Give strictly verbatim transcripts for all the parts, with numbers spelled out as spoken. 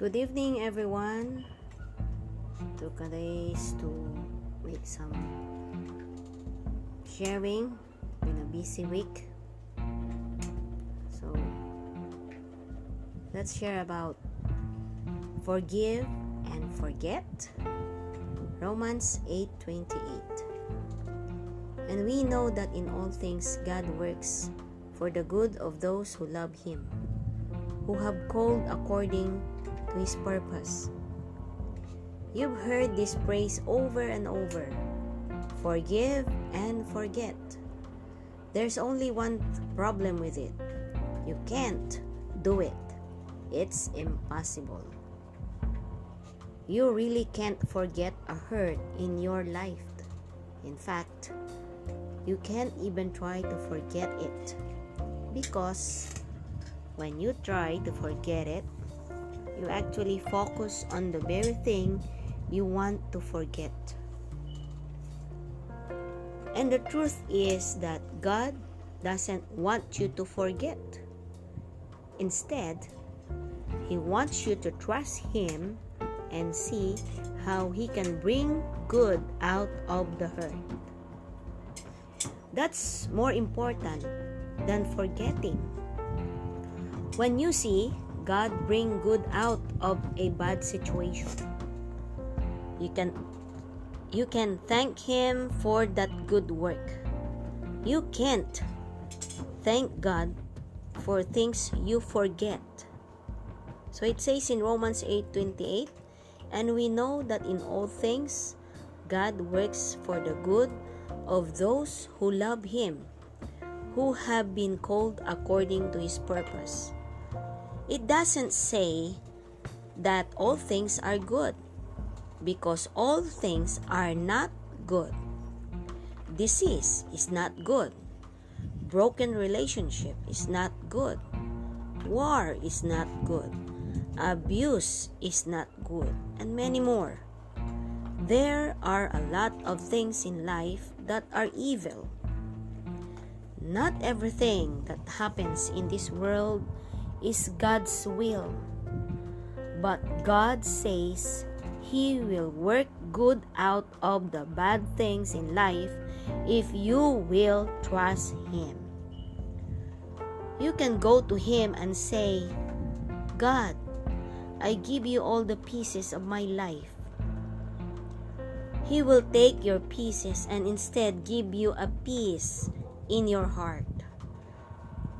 Good evening, everyone. Took a days to make some sharing. Been a busy week, so let's share about forgive and forget. Romans eight twenty-eight. And we know that in all things God works for the good of those who love Him, who have called according to His purpose. You've heard this phrase over and over, forgive and forget. There's only one problem with it. You can't do it. It's impossible. You really can't forget a hurt in your life. In fact, you can't even try to forget it, because when you try to forget it, you actually focus on the very thing you want to forget. And the truth is that God doesn't want you to forget. Instead, He wants you to trust Him and see how He can bring good out of the hurt. That's more important than forgetting. When you see God bring good out of a bad situation, you can you can thank Him for that good work. You can't thank God for things you forget. So it says in Romans eight twenty-eight, and we know that in all things God works for the good of those who love Him, who have been called according to His purpose. It doesn't say that all things are good, because all things are not good. Disease is not good. Broken relationship is not good. War is not good. Abuse is not good, and many more. There are a lot of things in life that are evil. Not everything that happens in this world is God's will, but God says He will work good out of the bad things in life if you will trust Him. You can go to Him and say, God, I give you all the pieces of my life. He will take your pieces and instead give you a peace in your heart.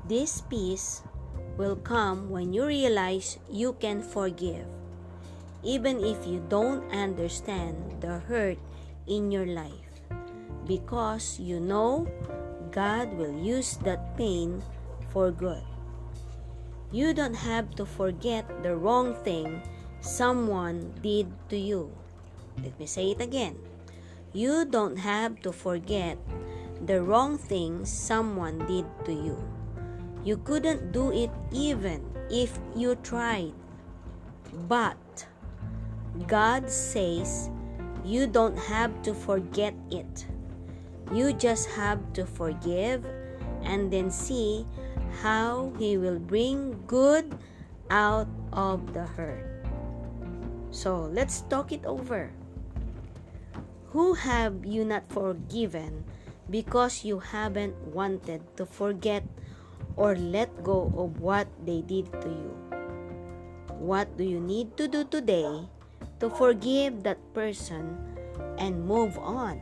This peace will come when you realize you can forgive, even if you don't understand the hurt in your life, because you know God will use that pain for good. You don't have to forget the wrong thing someone did to you. Let me say it again. You don't have to forget the wrong thing someone did to you. You couldn't do it even if you tried. But God says you don't have to forget it. You just have to forgive and then see how He will bring good out of the hurt. So let's talk it over. Who have you not forgiven because you haven't wanted to forget or let go of what they did to you? What do you need to do today to forgive that person and move on?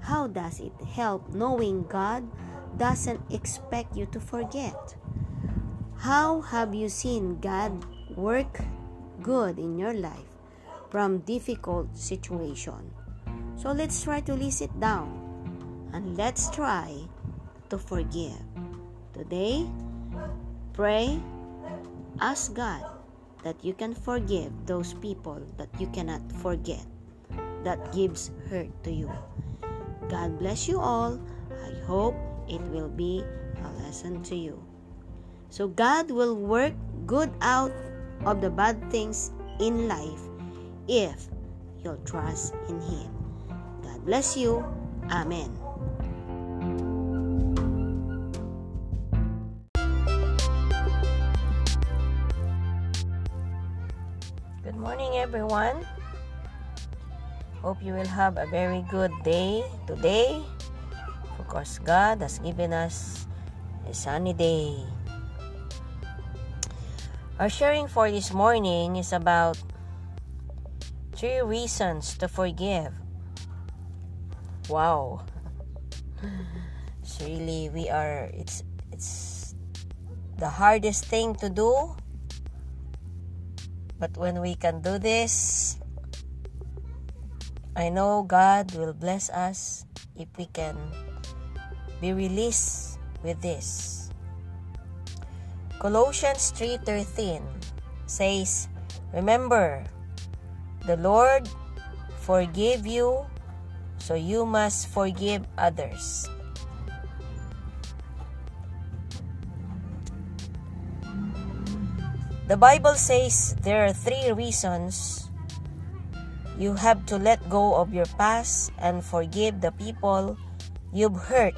How does it help knowing God doesn't expect you to forget? How have you seen God work good in your life from difficult situation? So let's try to list it down and let's try to forgive. Today, pray, ask God that you can forgive those people that you cannot forget, that gives hurt to you. God bless you all. I hope it will be a lesson to you. So God will work good out of the bad things in life if you'll trust in Him. God bless you. Amen. morning, everyone. Hope you will have a very good day today. Of course, God has given us a sunny day. Our sharing for this morning is about three reasons to forgive. Wow. It's really, we are, it's, it's the hardest thing to do. But when we can do this, I know God will bless us if we can be released with this. Colossians three thirteen says, "Remember, the Lord forgave you, so you must forgive others." The Bible says there are three reasons you have to let go of your past and forgive the people you've hurt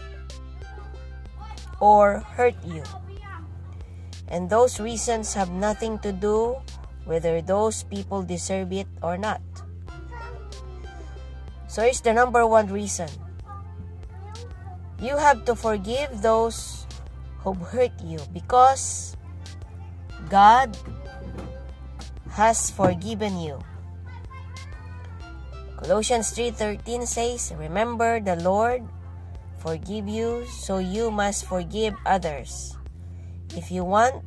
or hurt you. And those reasons have nothing to do whether those people deserve it or not. So it's the number one reason. You have to forgive those who hurt you because God has forgiven you. Colossians three thirteen says, "Remember, the Lord forgave you, so you must forgive others." If you want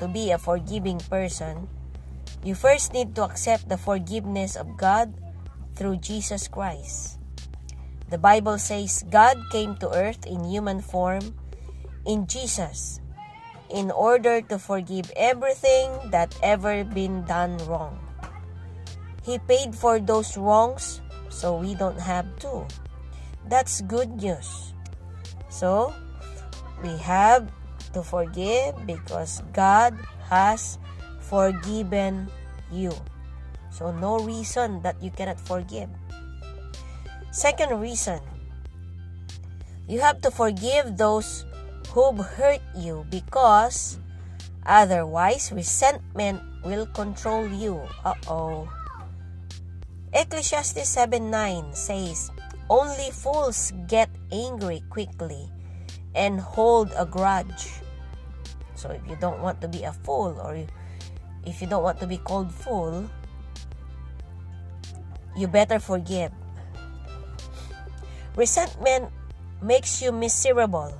to be a forgiving person, you first need to accept the forgiveness of God through Jesus Christ. The Bible says God came to earth in human form in Jesus in order to forgive everything that ever been done wrong. He paid for those wrongs so we don't have to. That's good news. So, we have to forgive because God has forgiven you. So, no reason that you cannot forgive. Second reason, you have to forgive those who hurt you because otherwise resentment will control you. Uh-oh. Ecclesiastes seven nine says, "Only fools get angry quickly and hold a grudge." So if you don't want to be a fool, or if you don't want to be called fool, you better forgive. Resentment makes you miserable.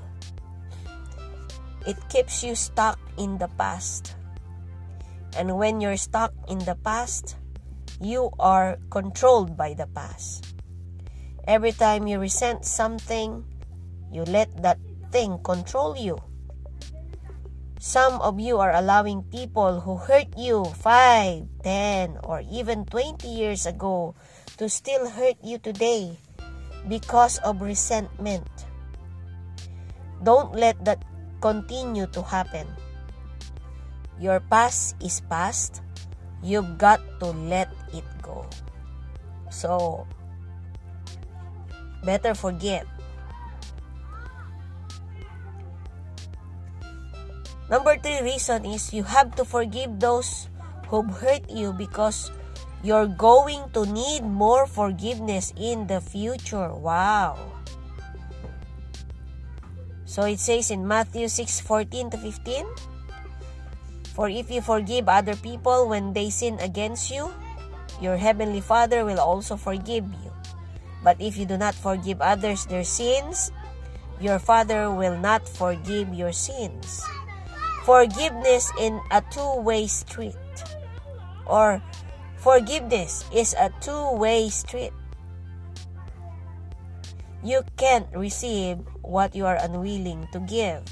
It keeps you stuck in the past. And when you're stuck in the past, you are controlled by the past. Every time you resent something, you let that thing control you. Some of you are allowing people who hurt you five, ten, or even twenty years ago to still hurt you today because of resentment. Don't let that continue to happen. Your past is past. You've got to let it go. So, better forgive. Number three reason is you have to forgive those who hurt you because you're going to need more forgiveness in the future. Wow. So it says in Matthew six fourteen to fifteen, "For if you forgive other people when they sin against you, your heavenly Father will also forgive you. But if you do not forgive others their sins, your Father will not forgive your sins." Forgiveness in a two-way street. Or forgiveness is a two-way street. You can't receive what you are unwilling to give.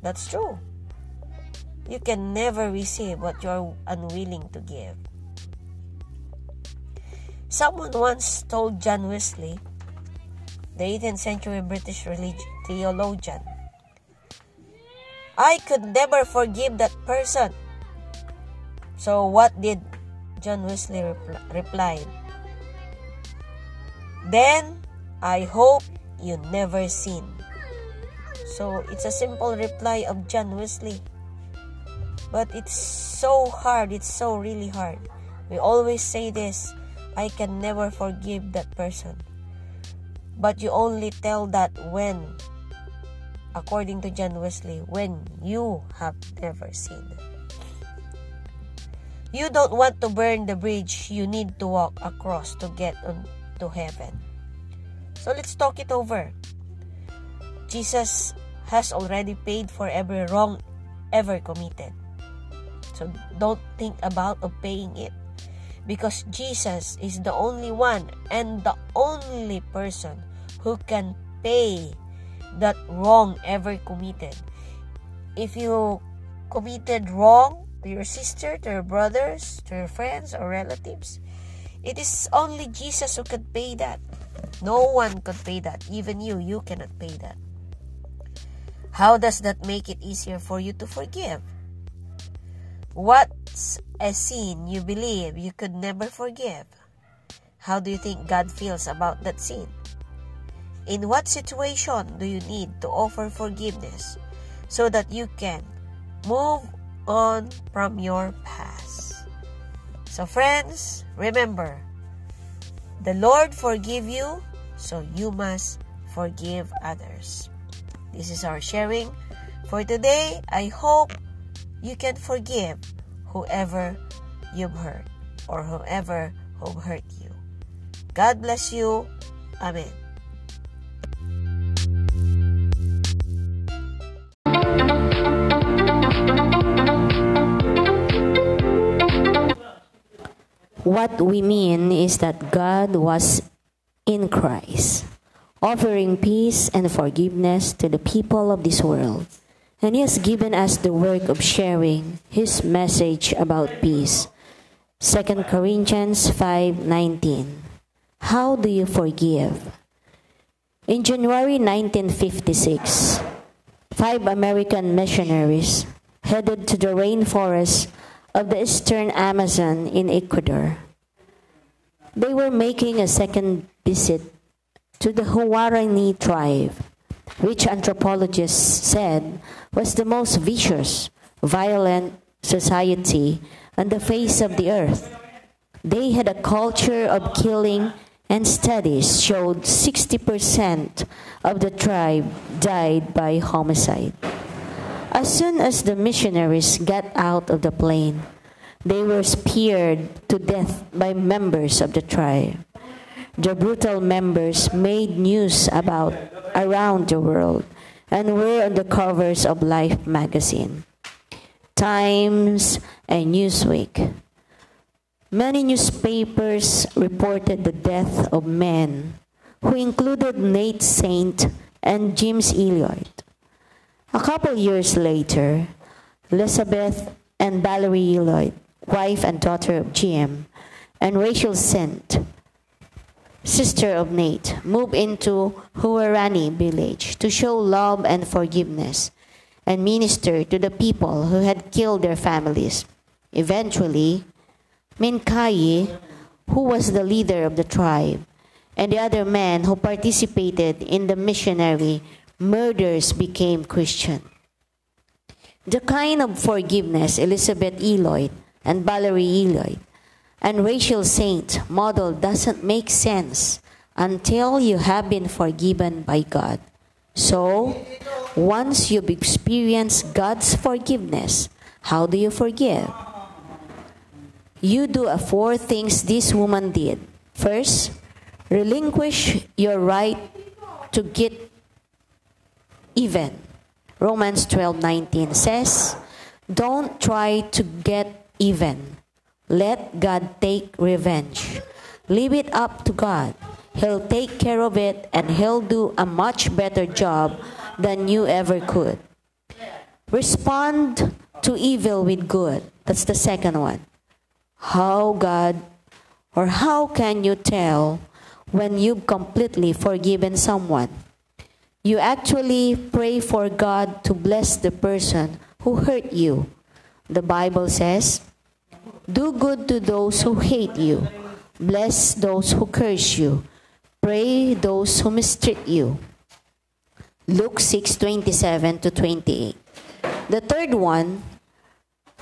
That's true. You can never receive what you are unwilling to give. Someone once told John Wesley, the eighteenth century British religion, theologian, "I could never forgive that person." So what did John Wesley repl- reply? "Then I hope you never sin." So it's a simple reply of John Wesley, but it's so hard. It's so really hard We always say this, I can never forgive that person. But you only tell that when, according to John Wesley, when you have never sinned. You don't want to burn the bridge you need to walk across to get on to heaven. So let's talk it over. Jesus has already paid for every wrong ever committed. So don't think about of paying it, because Jesus is the only one and the only person who can pay that wrong ever committed. If you committed wrong to your sister, to your brothers, to your friends or relatives, it is only Jesus who can pay that. No one can pay that. Even you, you cannot pay that. How does that make it easier for you to forgive? What's a sin you believe you could never forgive? How do you think God feels about that sin? In what situation do you need to offer forgiveness so that you can move on from your past? So friends, remember, the Lord forgive you, so you must forgive others. This is our sharing for today. I hope you can forgive whoever you've hurt or whoever who hurt you. God bless you. Amen. What we mean is that God was in Christ, offering peace and forgiveness to the people of this world. And He has given us the work of sharing His message about peace. Second Corinthians five nineteen. How do you forgive? In January nineteen fifty-six, five American missionaries headed to the rainforest of the eastern Amazon in Ecuador. They were making a second visit to the Waorani tribe, which anthropologists said was the most vicious, violent society on the face of the earth. They had a culture of killing, and studies showed sixty percent of the tribe died by homicide. As soon as the missionaries got out of the plane, they were speared to death by members of the tribe. The brutal members made news about around the world and were on the covers of Life magazine, Times, and Newsweek. Many newspapers reported the death of men who included Nate Saint and James Eloyd. A couple years later, Elizabeth and Valerie Eloy, wife and daughter of Jim, and Rachel Saint, sister of Nate, moved into Waorani village to show love and forgiveness and minister to the people who had killed their families. Eventually, Mincaye, who was the leader of the tribe, and the other men who participated in the missionary murders became Christian. The kind of forgiveness Elizabeth Eloy and Valerie Eloy and Rachel Saint model doesn't make sense until you have been forgiven by God. So, once you've experienced God's forgiveness, how do you forgive? You do four things this woman did. First, relinquish your right to get even. Romans twelve nineteen says, don't try to get even. Let God take revenge. Leave it up to God. He'll take care of it, and He'll do a much better job than you ever could. Respond to evil with good. That's the second one. How God, or how can you tell when you've completely forgiven someone? You actually pray for God to bless the person who hurt you. The Bible says, do good to those who hate you. Bless those who curse you. Pray those who mistreat you. Luke six twenty-seven to twenty-eight. The third one,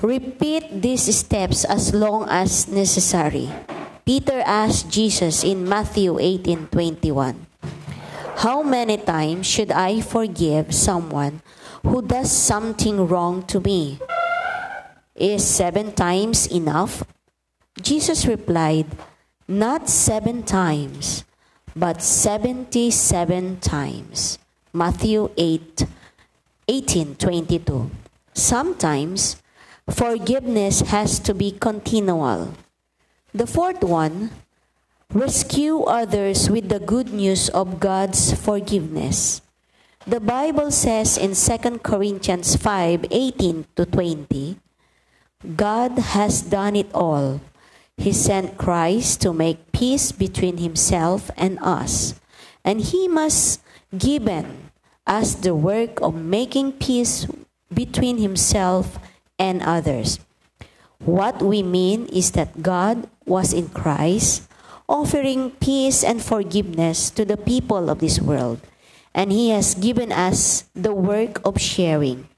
Repeat these steps as long as necessary. Peter asked Jesus in Matthew eighteen twenty-one, "How many times should I forgive someone who does something wrong to me? Is seven times enough?" Jesus replied, "Not seven times, but seventy-seven times." Matthew eight, eighteen twenty-two. Sometimes, forgiveness has to be continual. The fourth one, rescue others with the good news of God's forgiveness. The Bible says in Second Corinthians five, eighteen to twenty, "God has done it all. He sent Christ to make peace between himself and us, and he must given us the work of making peace between himself and others." What we mean is that God was in Christ, offering peace and forgiveness to the people of this world, and he has given us the work of sharing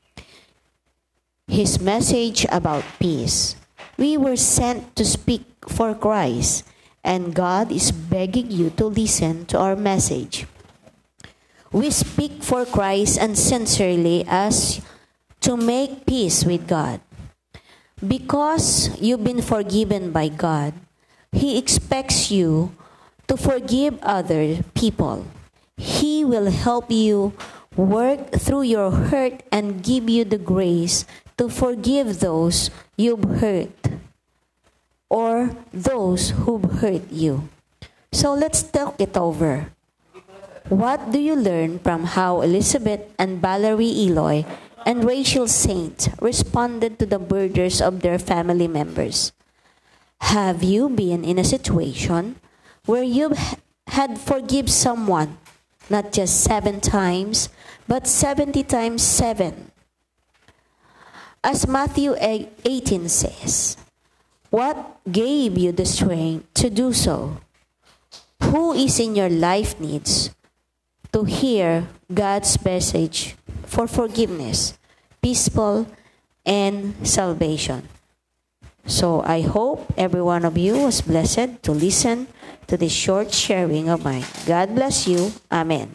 his message about peace. We were sent to speak for Christ, and God is begging you to listen to our message. We speak for Christ uncensoredly as to make peace with God. Because you've been forgiven by God, he expects you to forgive other people. He will help you work through your hurt and give you the grace to forgive those you've hurt or those who've hurt you. So let's talk it over. What do you learn from how Elizabeth and Valerie Eloy and Rachel Saint responded to the burdens of their family members? Have you been in a situation where you've had forgive someone, not just seven times, but seventy times seven? As Matthew eighteen says, what gave you the strength to do so? Who is in your life needs to hear God's message for forgiveness, peaceful, and salvation? So I hope every one of you was blessed to listen to this short sharing of mine. God bless you. Amen.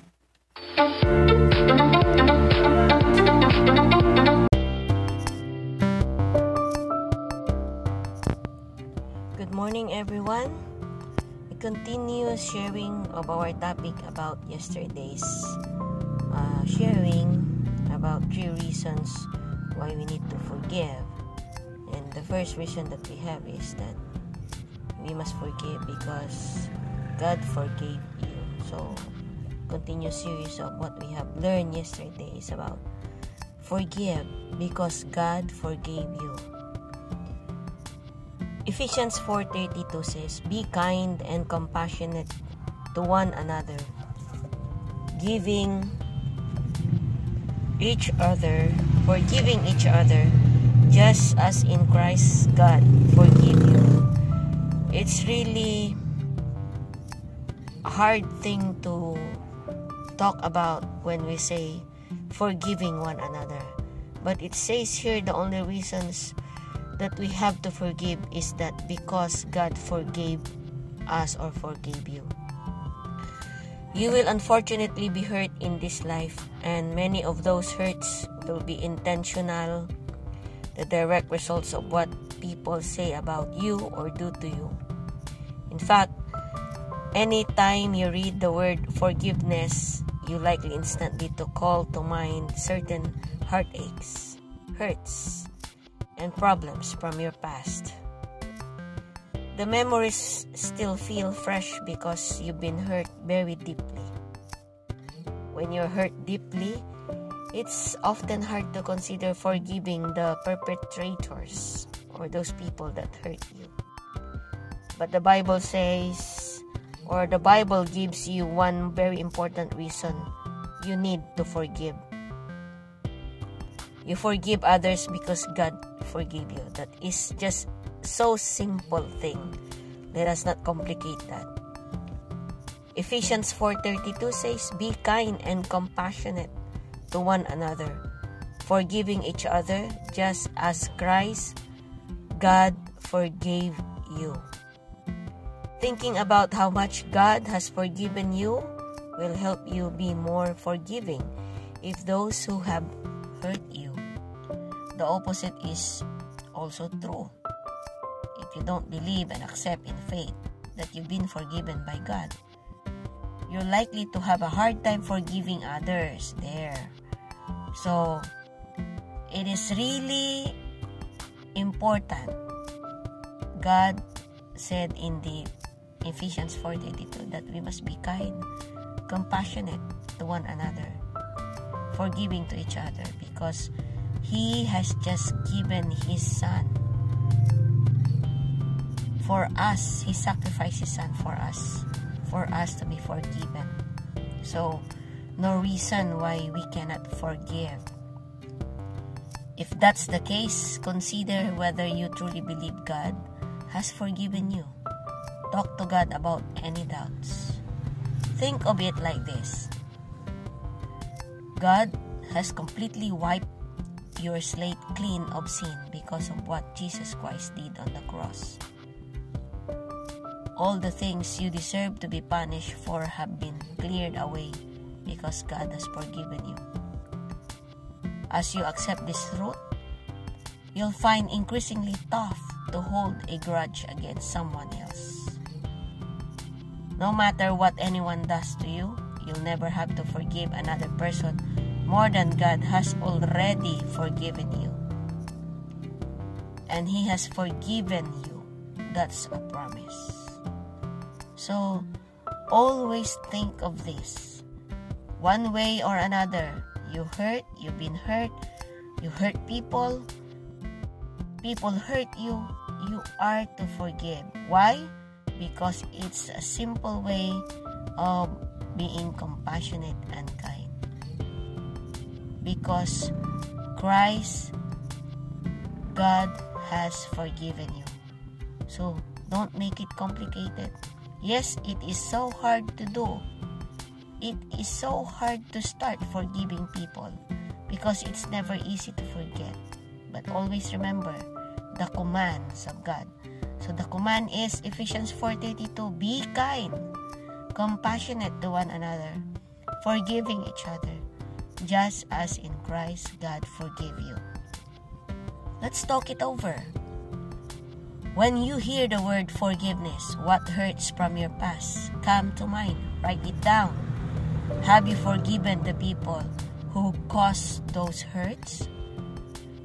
Good morning, everyone. We continue sharing of our topic about yesterday's uh, sharing about three reasons why we need to forgive. And the first reason that we have is that we must forgive because God forgave you. So, continue series of what we have learned yesterday is about forgive because God forgave you. Ephesians four thirty-two says, "Be kind and compassionate to one another, giving each other, forgiving each other, just as in Christ God forgive you." It's really a hard thing to talk about when we say forgiving one another. But it says here the only reasons that we have to forgive is that because God forgave us or forgave you. You will unfortunately be hurt in this life, and many of those hurts will be intentional, the direct results of what people say about you or do to you. In fact, anytime you read the word forgiveness, you likely instantly to call to mind certain heartaches, hurts, and problems from your past. The memories still feel fresh because you've been hurt very deeply. When you're hurt deeply, it's often hard to consider forgiving the perpetrators or those people that hurt you. But the Bible says, or the Bible gives you one very important reason you need to forgive. You forgive others because God forgave you. That is just so simple thing. Let us not complicate that. Ephesians four thirty-two says, "Be kind and compassionate to one another, forgiving each other, just as Christ, God, forgave you. Thinking about how much God has forgiven you will help you be more forgiving if those who have hurt you. The opposite is also true. If you don't believe and accept in faith that you've been forgiven by God, you're likely to have a hard time forgiving others there. So, it is really important. God said in the Ephesians four thirty-two that we must be kind, compassionate to one another, forgiving to each other, because He has just given His Son for us. He sacrificed His Son for us, for us to be forgiven. So, no reason why we cannot forgive. If that's the case, consider whether you truly believe God has forgiven you. Talk to God about any doubts. Think of it like this. God has completely wiped your slate clean of sin because of what Jesus Christ did on the cross. All the things you deserve to be punished for have been cleared away because God has forgiven you. As you accept this truth, you'll find increasingly tough to hold a grudge against someone else. No matter what anyone does to you, you'll never have to forgive another person more than God has already forgiven you. And He has forgiven you. That's a promise. So, always think of this. One way or another, you hurt, you've been hurt, you hurt people, people hurt you, you are to forgive. Why? Because it's a simple way of being compassionate and kind. Because Christ, God, has forgiven you. So, don't make it complicated. Yes, it is so hard to do. It is so hard to start forgiving people because it's never easy to forget. But always remember the commands of God. So the command is Ephesians four thirty-two, be kind, compassionate to one another, forgiving each other, just as in Christ God forgave you. Let's talk it over. When you hear the word forgiveness, what hurts from your past come to mind? Write it down. Have you forgiven the people who caused those hurts?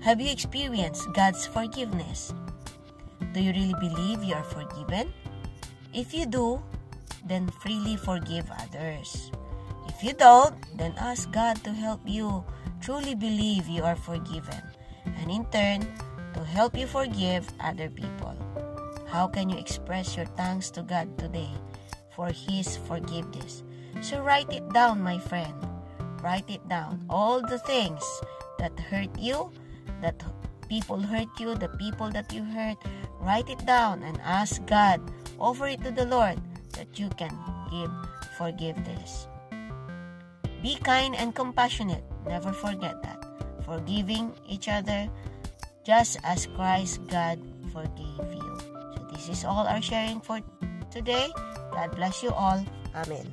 Have you experienced God's forgiveness? Do you really believe you are forgiven? If you do, then freely forgive others. If you don't, then ask God to help you truly believe you are forgiven, and in turn, to help you forgive other people. How can you express your thanks to God today for His forgiveness? So write it down, my friend. Write it down. All the things that hurt you, that people hurt you, the people that you hurt, write it down and ask God, offer it to the Lord, that you can give forgiveness. Be kind and compassionate. Never forget that. Forgiving each other, just as Christ God forgave you. So this is all our sharing for today. God bless you all. Amen.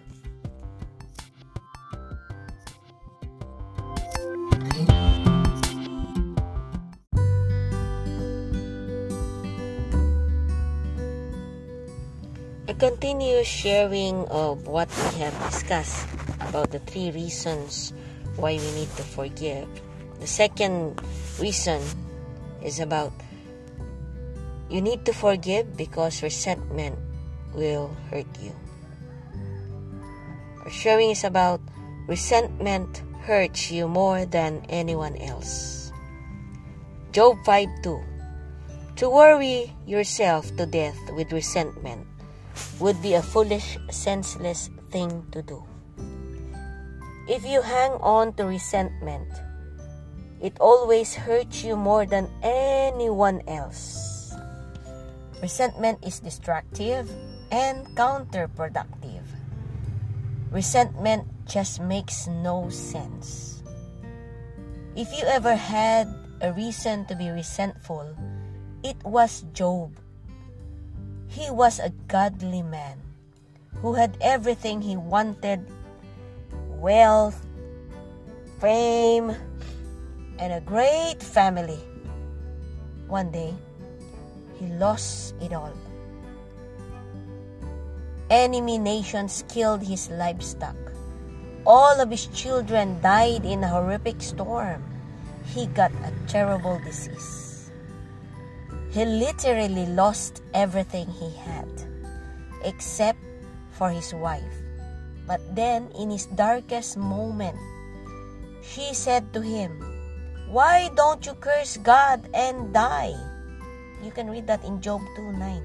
Continue sharing of what we have discussed about the three reasons why we need to forgive. The second reason is about you need to forgive because resentment will hurt you. Our sharing is about resentment hurts you more than anyone else. Job five two. To worry yourself to death with resentment would be a foolish, senseless thing to do. If you hang on to resentment, it always hurts you more than anyone else. Resentment is destructive and counterproductive. Resentment just makes no sense. If you ever had a reason to be resentful, it was Job. He was a godly man who had everything he wanted, wealth, fame, and a great family. One day, he lost it all. Enemy nations killed his livestock. All of his children died in a horrific storm. He got a terrible disease. He literally lost everything he had, except for his wife. But then, in his darkest moment, she said to him, "Why don't you curse God and die?" You can read that in Job two nine.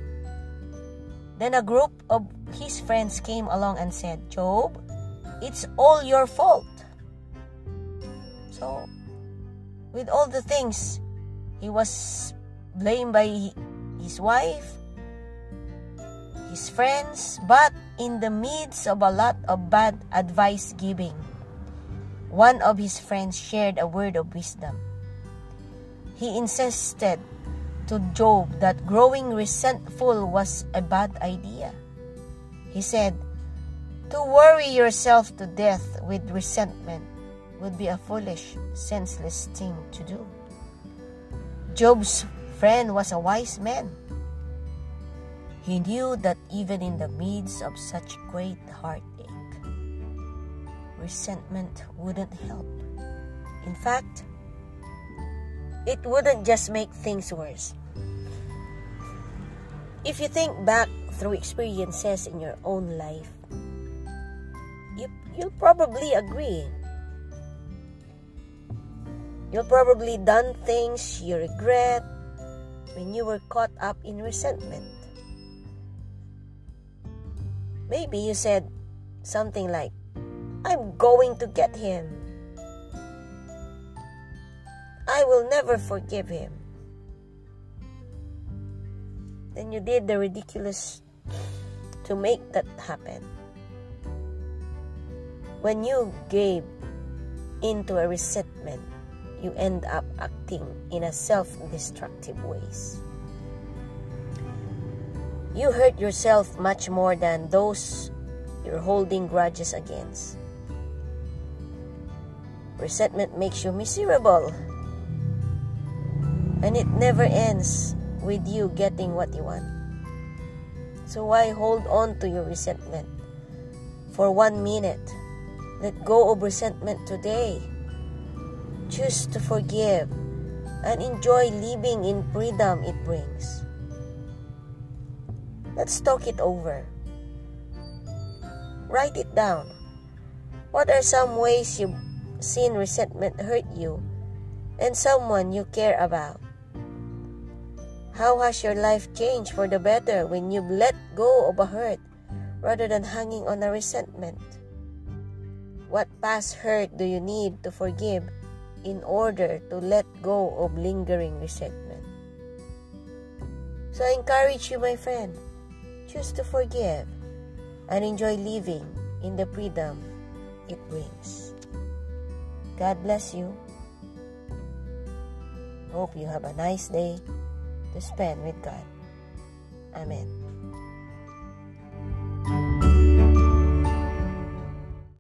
Then a group of his friends came along and said, "Job, it's all your fault." So, with all the things, he was blamed by his wife, his friends, but in the midst of a lot of bad advice giving, one of his friends shared a word of wisdom. He insisted to Job that growing resentful was a bad idea. He said, "To worry yourself to death with resentment would be a foolish, senseless thing to do." Job's friend was a wise man. He knew that even in the midst of such great heartache, resentment wouldn't help. In fact, it wouldn't just make things worse. If you think back through experiences in your own life, you, you'll probably agree. You'll probably done things you regret when you were caught up in resentment. Maybe you said something like, "I'm going to get him. I will never forgive him." Then you did the ridiculous to make that happen. When you gave into a resentment, you end up acting in a self-destructive ways. You hurt yourself much more than those you're holding grudges against. Resentment makes you miserable. And it never ends with you getting what you want. So why hold on to your resentment for one minute? Let go of resentment today. Choose to forgive and enjoy living in freedom it brings. Let's talk it over. Write it down. What are some ways you've seen resentment hurt you and someone you care about? How has your life changed for the better when you've let go of a hurt rather than hanging on a resentment? What past hurt do you need to forgive in order to let go of lingering resentment? So I encourage you, my friend, choose to forgive and enjoy living in the freedom it brings. God bless you. Hope you have a nice day to spend with God. Amen.